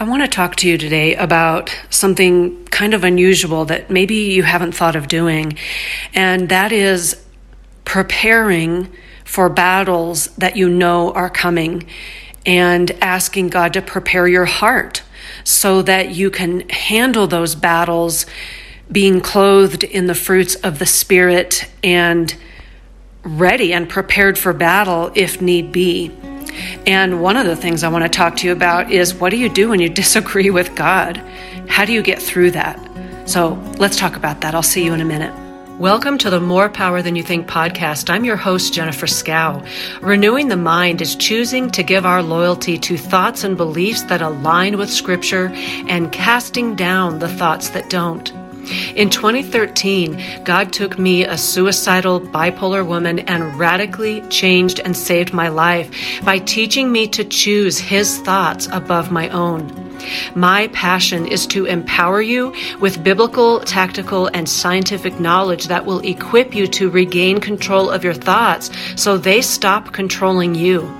I want to talk to you today about something kind of unusual that maybe you haven't thought of doing, and that is preparing for battles that you know are coming and asking God to prepare your heart so that you can handle those battles, being clothed in the fruits of the Spirit and ready and prepared for battle if need be. And one of the things I want to talk to you about is, what do you do when you disagree with God? How do you get through that? So let's talk about that. I'll see you in a minute. Welcome to the More Power Than You Think podcast. I'm your host, Jennifer Skaw. Renewing the mind is choosing to give our loyalty to thoughts and beliefs that align with Scripture and casting down the thoughts that don't. In 2013, God took me, a suicidal, bipolar woman, and radically changed and saved my life by teaching me to choose His thoughts above my own. My passion is to empower you with biblical, tactical, and scientific knowledge that will equip you to regain control of your thoughts so they stop controlling you.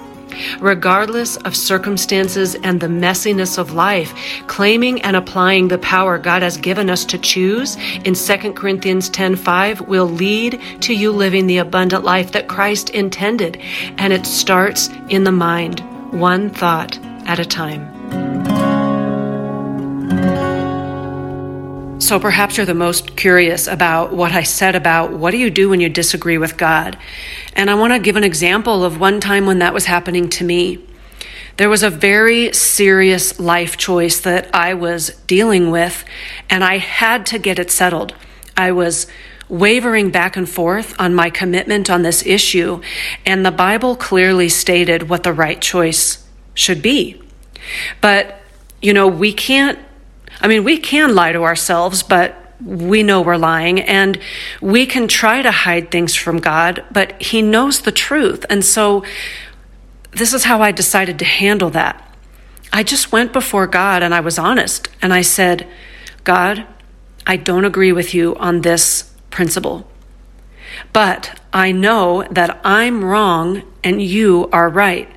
Regardless of circumstances and the messiness of life, claiming and applying the power God has given us to choose in 2 Corinthians 10:5 will lead to you living the abundant life that Christ intended, and it starts in the mind, one thought at a time. So perhaps you're the most curious about what I said about what do you do when you disagree with God? And I want to give an example of one time when that was happening to me. There was a very serious life choice that I was dealing with, and I had to get it settled. I was wavering back and forth on my commitment on this issue, and the Bible clearly stated what the right choice should be. But, you know, we can lie to ourselves, but we know we're lying, and we can try to hide things from God, but He knows the truth. And so this is how I decided to handle that. I just went before God and I was honest. And I said, God, I don't agree with you on this principle, but I know that I'm wrong and you are right.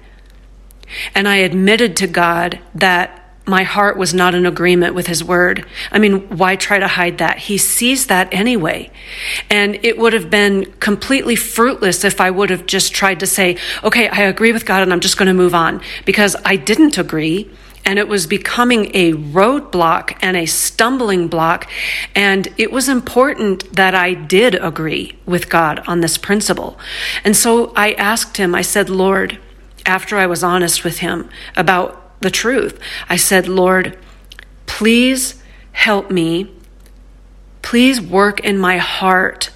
And I admitted to God that my heart was not in agreement with His word. I mean, why try to hide that? He sees that anyway. And it would have been completely fruitless if I would have just tried to say, okay, I agree with God and I'm just going to move on, because I didn't agree. And it was becoming a roadblock and a stumbling block. And it was important that I did agree with God on this principle. And so I asked Him, I said, Lord, after I was honest with Him about the truth, I said, Lord, please help me. Please work in my heart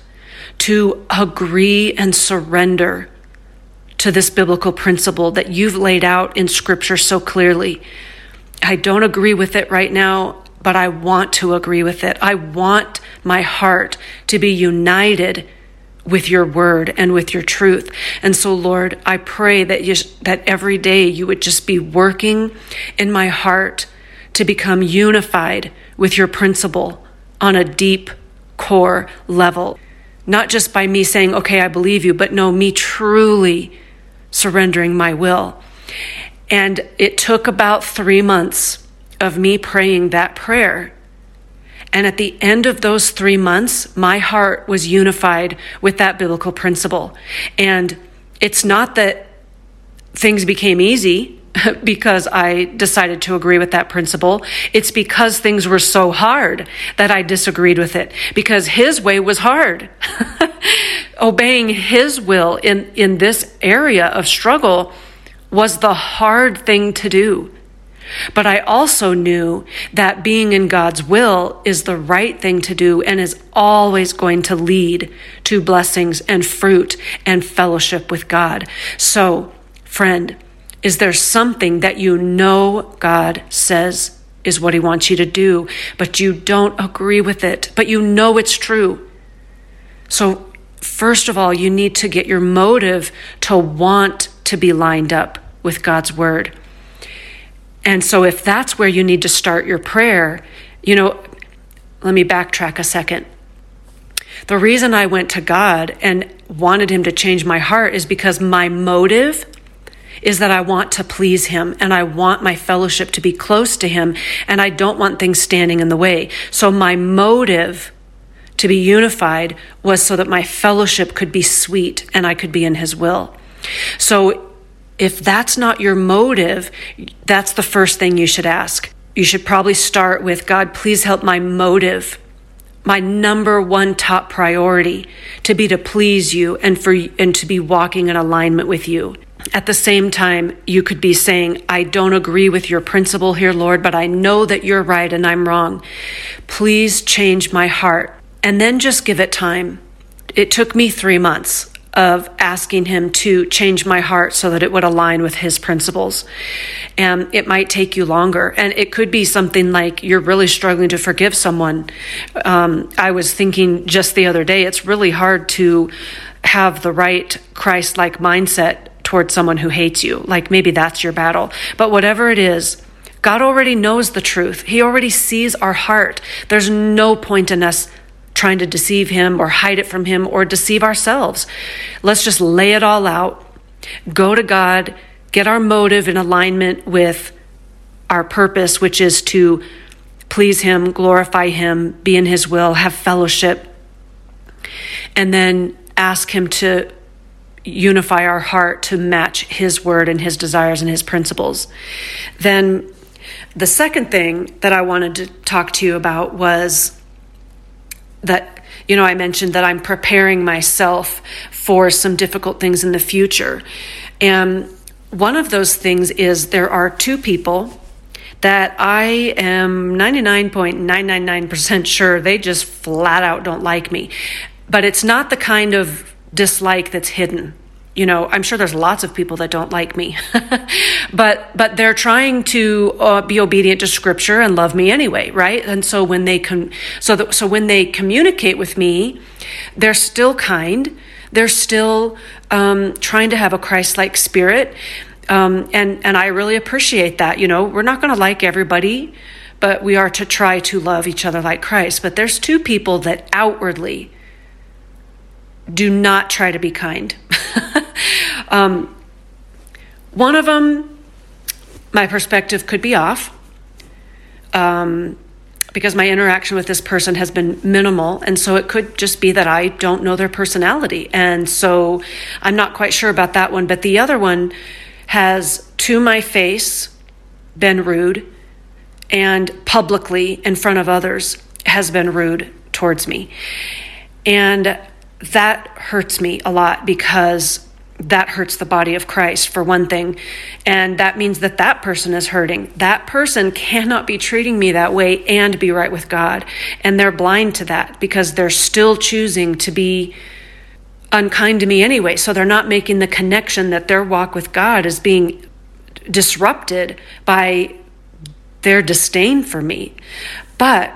to agree and surrender to this biblical principle that you've laid out in Scripture so clearly. I don't agree with it right now, but I want to agree with it. I want my heart to be united with your word and with your truth. And so, Lord, I pray that every day you would just be working in my heart to become unified with your principle on a deep core level. Not just by me saying, okay, I believe you, but no, me truly surrendering my will. And it took about 3 months of me praying that prayer. And at the end of those 3 months, my heart was unified with that biblical principle. And it's not that things became easy because I decided to agree with that principle. It's because things were so hard that I disagreed with it, because His way was hard. Obeying His will in this area of struggle was the hard thing to do. But I also knew that being in God's will is the right thing to do and is always going to lead to blessings and fruit and fellowship with God. So, friend, is there something that you know God says is what He wants you to do, but you don't agree with it, but you know it's true? So, first of all, you need to get your motive to want to be lined up with God's word. And so if that's where you need to start your prayer, you know, let me backtrack a second. The reason I went to God and wanted Him to change my heart is because my motive is that I want to please him and I want my fellowship to be close to him and I don't want things standing in the way. So my motive to be unified was so that my fellowship could be sweet and I could be in his will. So if that's not your motive, that's the first thing you should ask. You should probably start with, God, please help my motive, my number one top priority to be to please you and to be walking in alignment with you. At the same time, you could be saying, I don't agree with your principle here, Lord, but I know that you're right and I'm wrong. Please change my heart. And then just give it time. It took me 3 months of asking him to change my heart so that it would align with his principles. And it might take you longer. And it could be something like you're really struggling to forgive someone. I was thinking just the other day, it's really hard to have the right Christ-like mindset towards someone who hates you. Like maybe that's your battle. But whatever it is, God already knows the truth. He already sees our heart. There's no point in us trying to deceive him or hide it from him or deceive ourselves. Let's just lay it all out, go to God, get our motive in alignment with our purpose, which is to please him, glorify him, be in his will, have fellowship, and then ask him to unify our heart to match his word and his desires and his principles. Then the second thing that I wanted to talk to you about was that, you know, I mentioned that I'm preparing myself for some difficult things in the future. And one of those things is there are two people that I am 99.999% sure they just flat out don't like me. But it's not the kind of dislike that's hidden. You know, I'm sure there's lots of people that don't like me, but they're trying to be obedient to Scripture and love me anyway, right? And so when they communicate with me, they're still kind. They're still trying to have a Christ-like spirit, and I really appreciate that. You know, we're not going to like everybody, but we are to try to love each other like Christ. But there's two people that outwardly do not try to be kind. One of them, my perspective could be off, because my interaction with this person has been minimal. And so it could just be that I don't know their personality. And so I'm not quite sure about that one, but the other one has, to my face, been rude, and publicly in front of others has been rude towards me. And that hurts me a lot, because that hurts the body of Christ, for one thing. And that means that that person is hurting. That person cannot be treating me that way and be right with God. And they're blind to that because they're still choosing to be unkind to me anyway. So they're not making the connection that their walk with God is being disrupted by their disdain for me. But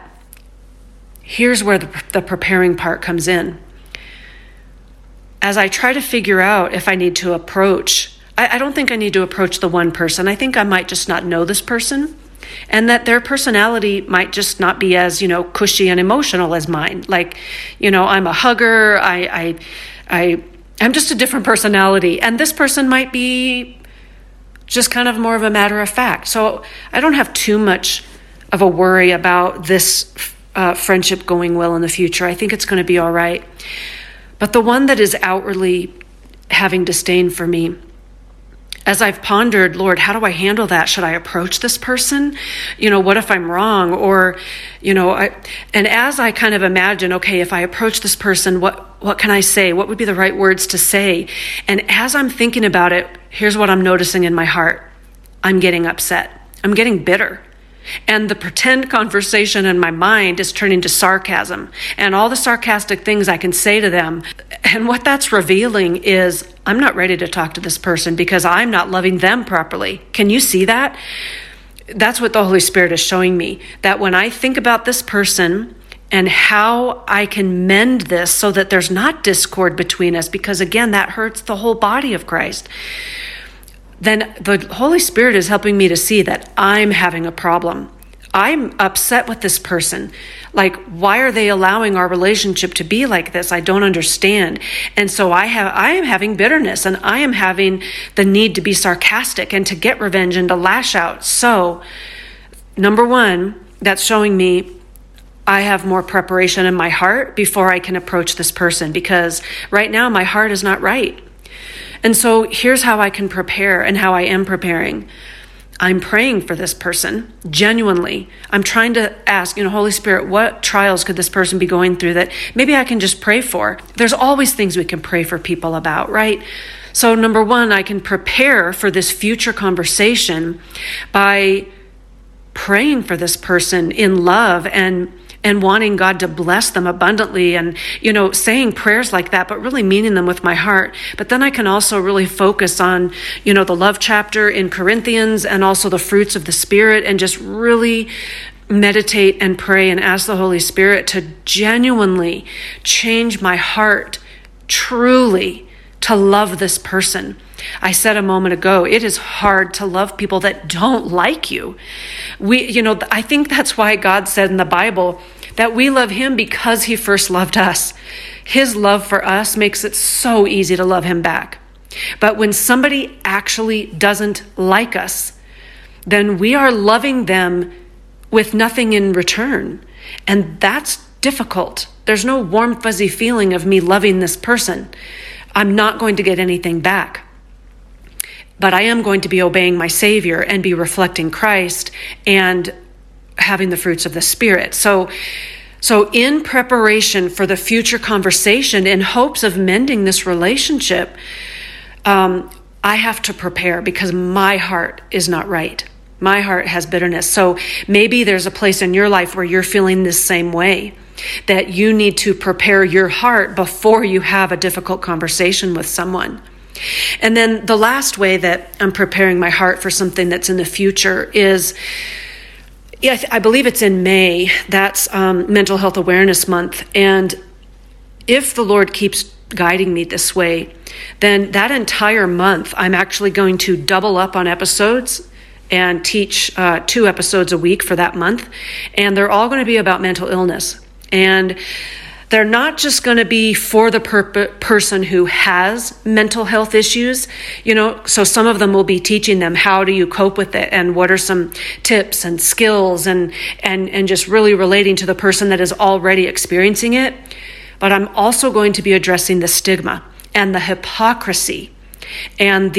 here's where the preparing part comes in. As I try to figure out if I need to approach, I don't think I need to approach the one person. I think I might just not know this person, and that their personality might just not be as, you know, cushy and emotional as mine. Like, you know, I'm a hugger. I'm just a different personality. And this person might be just kind of more of a matter of fact. So I don't have too much of a worry about this friendship going well in the future. I think it's going to be all right. But the one that is outwardly having disdain for me, as I've pondered, Lord, how do I handle that? Should I approach this person? You know, what if I'm wrong? Or, you know, and as I kind of imagine, okay, if I approach this person, what can I say? What would be the right words to say? And as I'm thinking about it, here's what I'm noticing in my heart. I'm getting upset. I'm getting bitter. And the pretend conversation in my mind is turning to sarcasm and all the sarcastic things I can say to them. And what that's revealing is I'm not ready to talk to this person because I'm not loving them properly. Can you see that? That's what the Holy Spirit is showing me, that when I think about this person and how I can mend this so that there's not discord between us, because again, that hurts the whole body of Christ, then the Holy Spirit is helping me to see that I'm having a problem. I'm upset with this person. Like, why are they allowing our relationship to be like this? I don't understand. And so I am having bitterness, and I am having the need to be sarcastic and to get revenge and to lash out. So, number one, that's showing me I have more preparation in my heart before I can approach this person, because right now my heart is not right. And so here's how I can prepare and how I am preparing. I'm praying for this person, genuinely. I'm trying to ask, Holy Spirit, what trials could this person be going through that maybe I can just pray for? There's always things we can pray for people about, right? So number one, I can prepare for this future conversation by praying for this person in love and wanting God to bless them abundantly and, saying prayers like that, but really meaning them with my heart. But then I can also really focus on, the love chapter in Corinthians and also the fruits of the Spirit, and just really meditate and pray and ask the Holy Spirit to genuinely change my heart, truly to love this person. I said a moment ago, it is hard to love people that don't like you. I think that's why God said in the Bible that we love him because he first loved us. His love for us makes it so easy to love him back. But when somebody actually doesn't like us, then we are loving them with nothing in return. And that's difficult. There's no warm, fuzzy feeling of me loving this person. I'm not going to get anything back. But I am going to be obeying my Savior and be reflecting Christ and having the fruits of the Spirit. So in preparation for the future conversation, in hopes of mending this relationship, I have to prepare because my heart is not right. My heart has bitterness. So maybe there's a place in your life where you're feeling this same way, that you need to prepare your heart before you have a difficult conversation with someone. And then the last way that I'm preparing my heart for something that's in the future is, I believe it's in May, that's Mental Health Awareness Month. And if the Lord keeps guiding me this way, then that entire month, I'm actually going to double up on episodes and teach 2 episodes a week for that month. And they're all going to be about mental illness. And they're not just going to be for the person who has mental health issues, so some of them will be teaching them how do you cope with it and what are some tips and skills and just really relating to the person that is already experiencing it. But I'm also going to be addressing the stigma and the hypocrisy and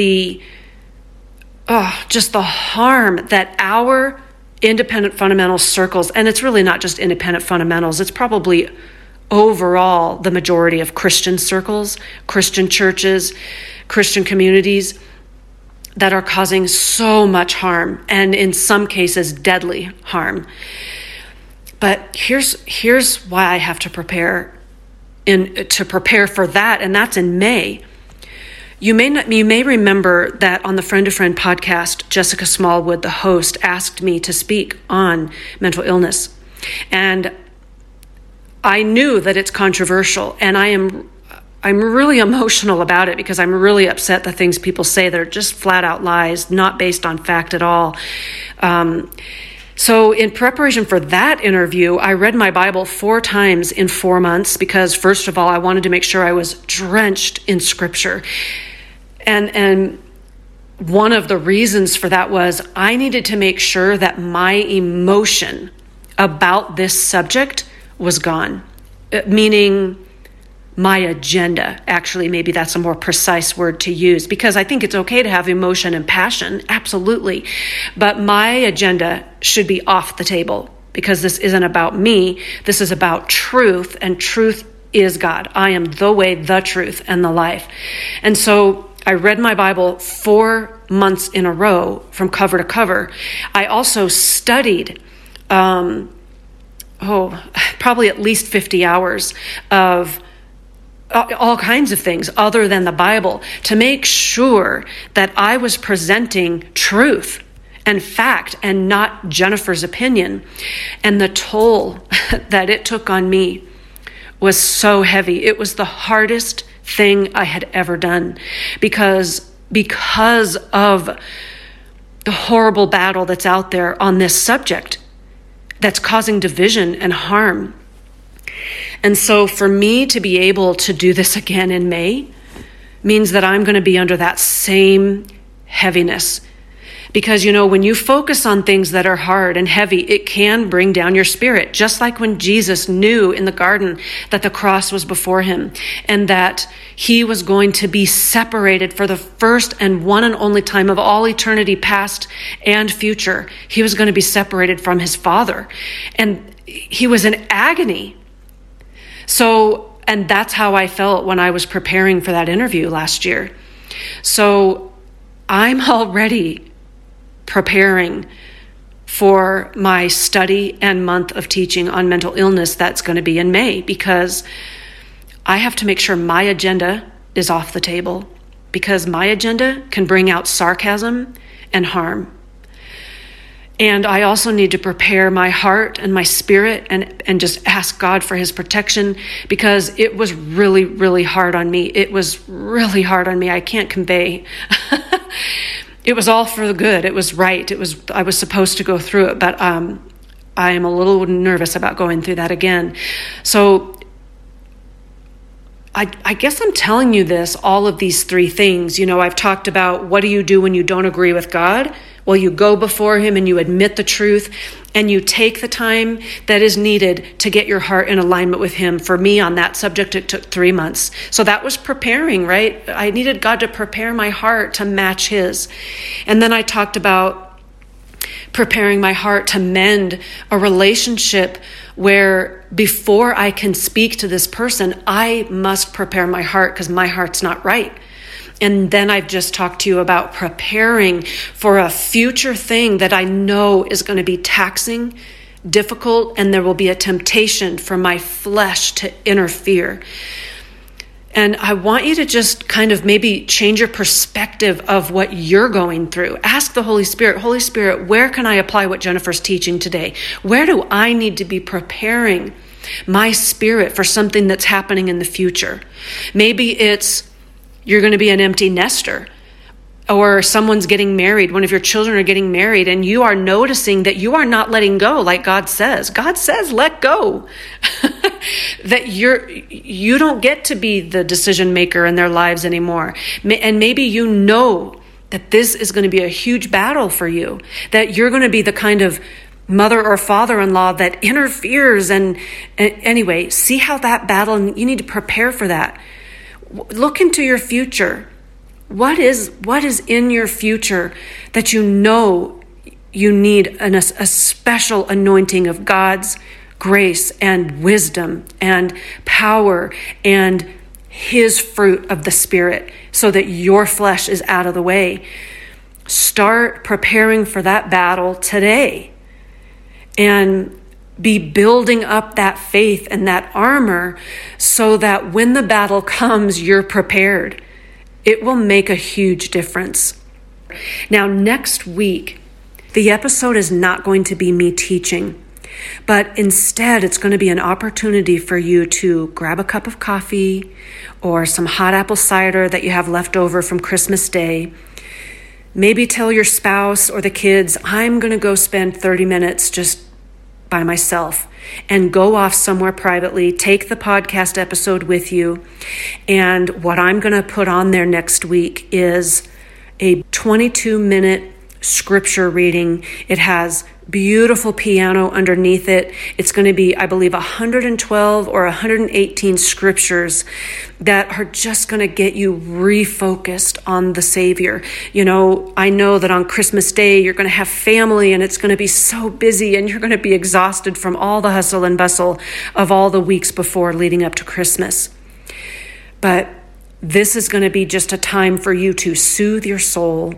just the harm that our independent fundamental circles, and it's really not just independent fundamentals, it's probably overall, the majority of Christian circles, Christian churches, Christian communities that are causing so much harm, and in some cases, deadly harm. But here's why I have to prepare for that, and that's in May. You may remember that on the Friend to Friend podcast, Jessica Smallwood, the host, asked me to speak on mental illness, and I knew that it's controversial, and I'm really emotional about it because I'm really upset the things people say that are just flat out lies, not based on fact at all. So in preparation for that interview, I read my Bible 4 times in 4 months because, first of all, I wanted to make sure I was drenched in Scripture. And one of the reasons for that was I needed to make sure that my emotion about this subject was gone, meaning my agenda. Actually, maybe that's a more precise word to use, because I think it's okay to have emotion and passion, absolutely. But my agenda should be off the table, because this isn't about me. This is about truth, and truth is God. I am the way, the truth, and the life. And so I read my Bible 4 months in a row from cover to cover. I also studied probably at least 50 hours of all kinds of things other than the Bible to make sure that I was presenting truth and fact and not Jennifer's opinion. And the toll that it took on me was so heavy. It was the hardest thing I had ever done because of the horrible battle that's out there on this subject. that's causing division and harm. And so for me to be able to do this again in May means that I'm going to be under that same heaviness. Because, you know, when you focus on things that are hard and heavy, it can bring down your spirit. Just like when Jesus knew in the garden that the cross was before him and that he was going to be separated for the first and one and only time of all eternity, past and future. He was going to be separated from his Father. And he was in agony. So, and that's how I felt when I was preparing for that interview last year. So I'm already preparing for my study and month of teaching on mental illness that's going to be in May, because I have to make sure my agenda is off the table, because my agenda can bring out sarcasm and harm. And I also need to prepare my heart and my spirit and just ask God for his protection, because it was really, really hard on me. It was really hard on me. I can't convey. It was all for the good. It was right. I was supposed to go through it, but I am a little nervous about going through that again. So I guess I'm telling you this, all of these three things. You know, I've talked about, what do you do when you don't agree with God? Well, you go before him and you admit the truth, and you take the time that is needed to get your heart in alignment with him. For me, on that subject, it took 3 months. So that was preparing, right? I needed God to prepare my heart to match his. And then I talked about preparing my heart to mend a relationship where before I can speak to this person, I must prepare my heart, because my heart's not right. And then I've just talked to you about preparing for a future thing that I know is going to be taxing, difficult, and there will be a temptation for my flesh to interfere. And I want you to just kind of maybe change your perspective of what you're going through. Ask the Holy Spirit, Holy Spirit, where can I apply what Jennifer's teaching today? Where do I need to be preparing my spirit for something that's happening in the future? Maybe it's you're going to be an empty nester, or someone's getting married, one of your children are getting married, and you are noticing that you are not letting go like God says. God says, let go. That you don't get to be the decision maker in their lives anymore. And maybe you know that this is going to be a huge battle for you, that you're going to be the kind of mother or father-in-law that interferes. And anyway, see how that battle, and you need to prepare for that. Look into your future. What is in your future that you know you need a special anointing of God's grace and wisdom and power and his fruit of the Spirit, so that your flesh is out of the way? Start preparing for that battle today, and be building up that faith and that armor, so that when the battle comes, you're prepared. It will make a huge difference. Now, next week, the episode is not going to be me teaching, but instead it's going to be an opportunity for you to grab a cup of coffee or some hot apple cider that you have left over from Christmas Day. Maybe tell your spouse or the kids, I'm going to go spend 30 minutes just by myself, and go off somewhere privately, take the podcast episode with you. And what I'm going to put on there next week is a 22-minute scripture reading. It has beautiful piano underneath it. It's going to be, I believe, 112 or 118 scriptures that are just going to get you refocused on the Savior. You know, I know that on Christmas Day, you're going to have family, and it's going to be so busy, and you're going to be exhausted from all the hustle and bustle of all the weeks before leading up to Christmas. But this is going to be just a time for you to soothe your soul,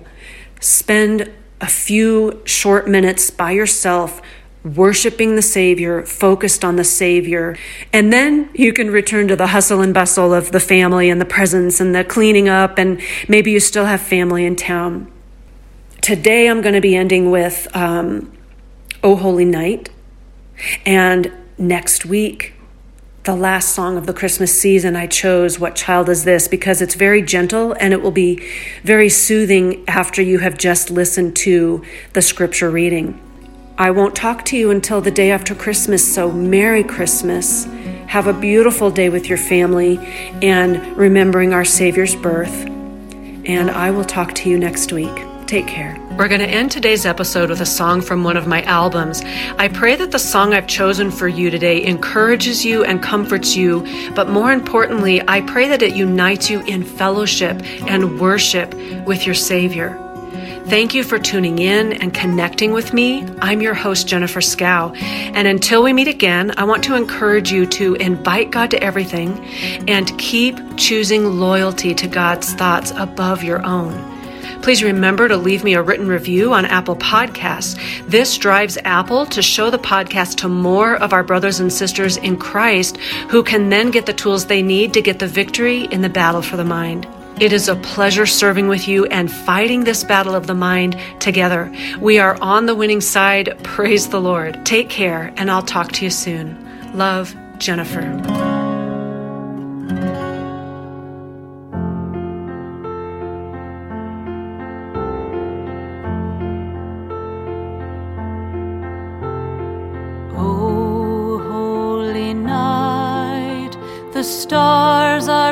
spend a few short minutes by yourself, worshiping the Savior, focused on the Savior. And then you can return to the hustle and bustle of the family and the presents and the cleaning up, and maybe you still have family in town. Today I'm going to be ending with O Holy Night. And next week, the last song of the Christmas season, I chose What Child Is This? Because it's very gentle, and it will be very soothing after you have just listened to the scripture reading. I won't talk to you until the day after Christmas, so Merry Christmas. Have a beautiful day with your family and remembering our Savior's birth. And I will talk to you next week. Take care. We're going to end today's episode with a song from one of my albums. I pray that the song I've chosen for you today encourages you and comforts you, but more importantly, I pray that it unites you in fellowship and worship with your Savior. Thank you for tuning in and connecting with me. I'm your host, Jennifer Skaw. And until we meet again, I want to encourage you to invite God to everything and keep choosing loyalty to God's thoughts above your own. Please remember to leave me a written review on Apple Podcasts. This drives Apple to show the podcast to more of our brothers and sisters in Christ, who can then get the tools they need to get the victory in the battle for the mind. It is a pleasure serving with you and fighting this battle of the mind together. We are on the winning side. Praise the Lord. Take care, and I'll talk to you soon. Love, Jennifer. The stars are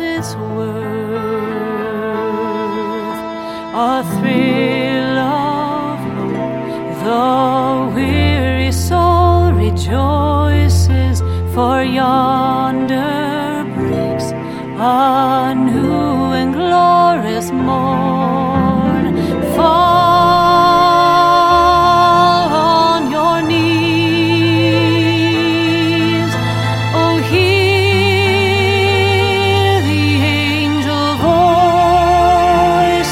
its worth. A thrill of hope, the weary soul rejoices, for yonder breaks a new and glorious morn. Fall on your knees, oh, hear the angel voices.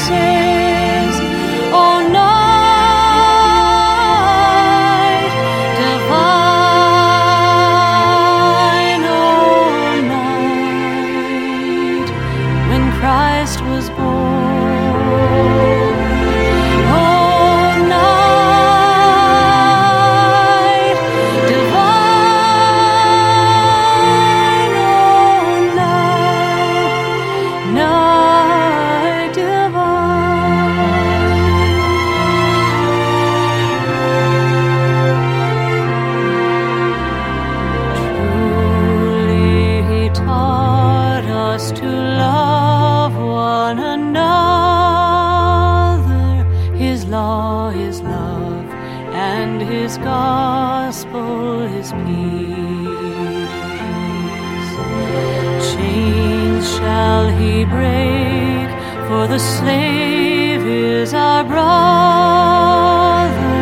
The slave is our brother,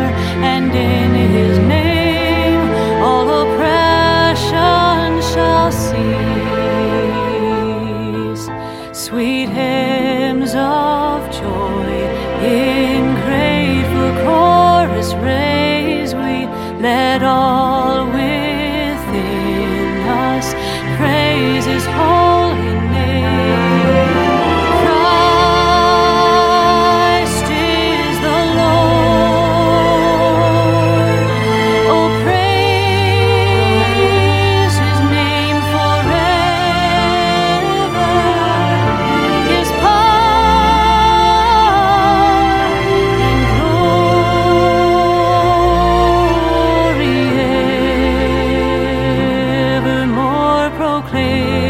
and in his name all oppression shall cease. Sweet hymns of joy in grateful chorus raise we, let all within us praise His holy name. Clear.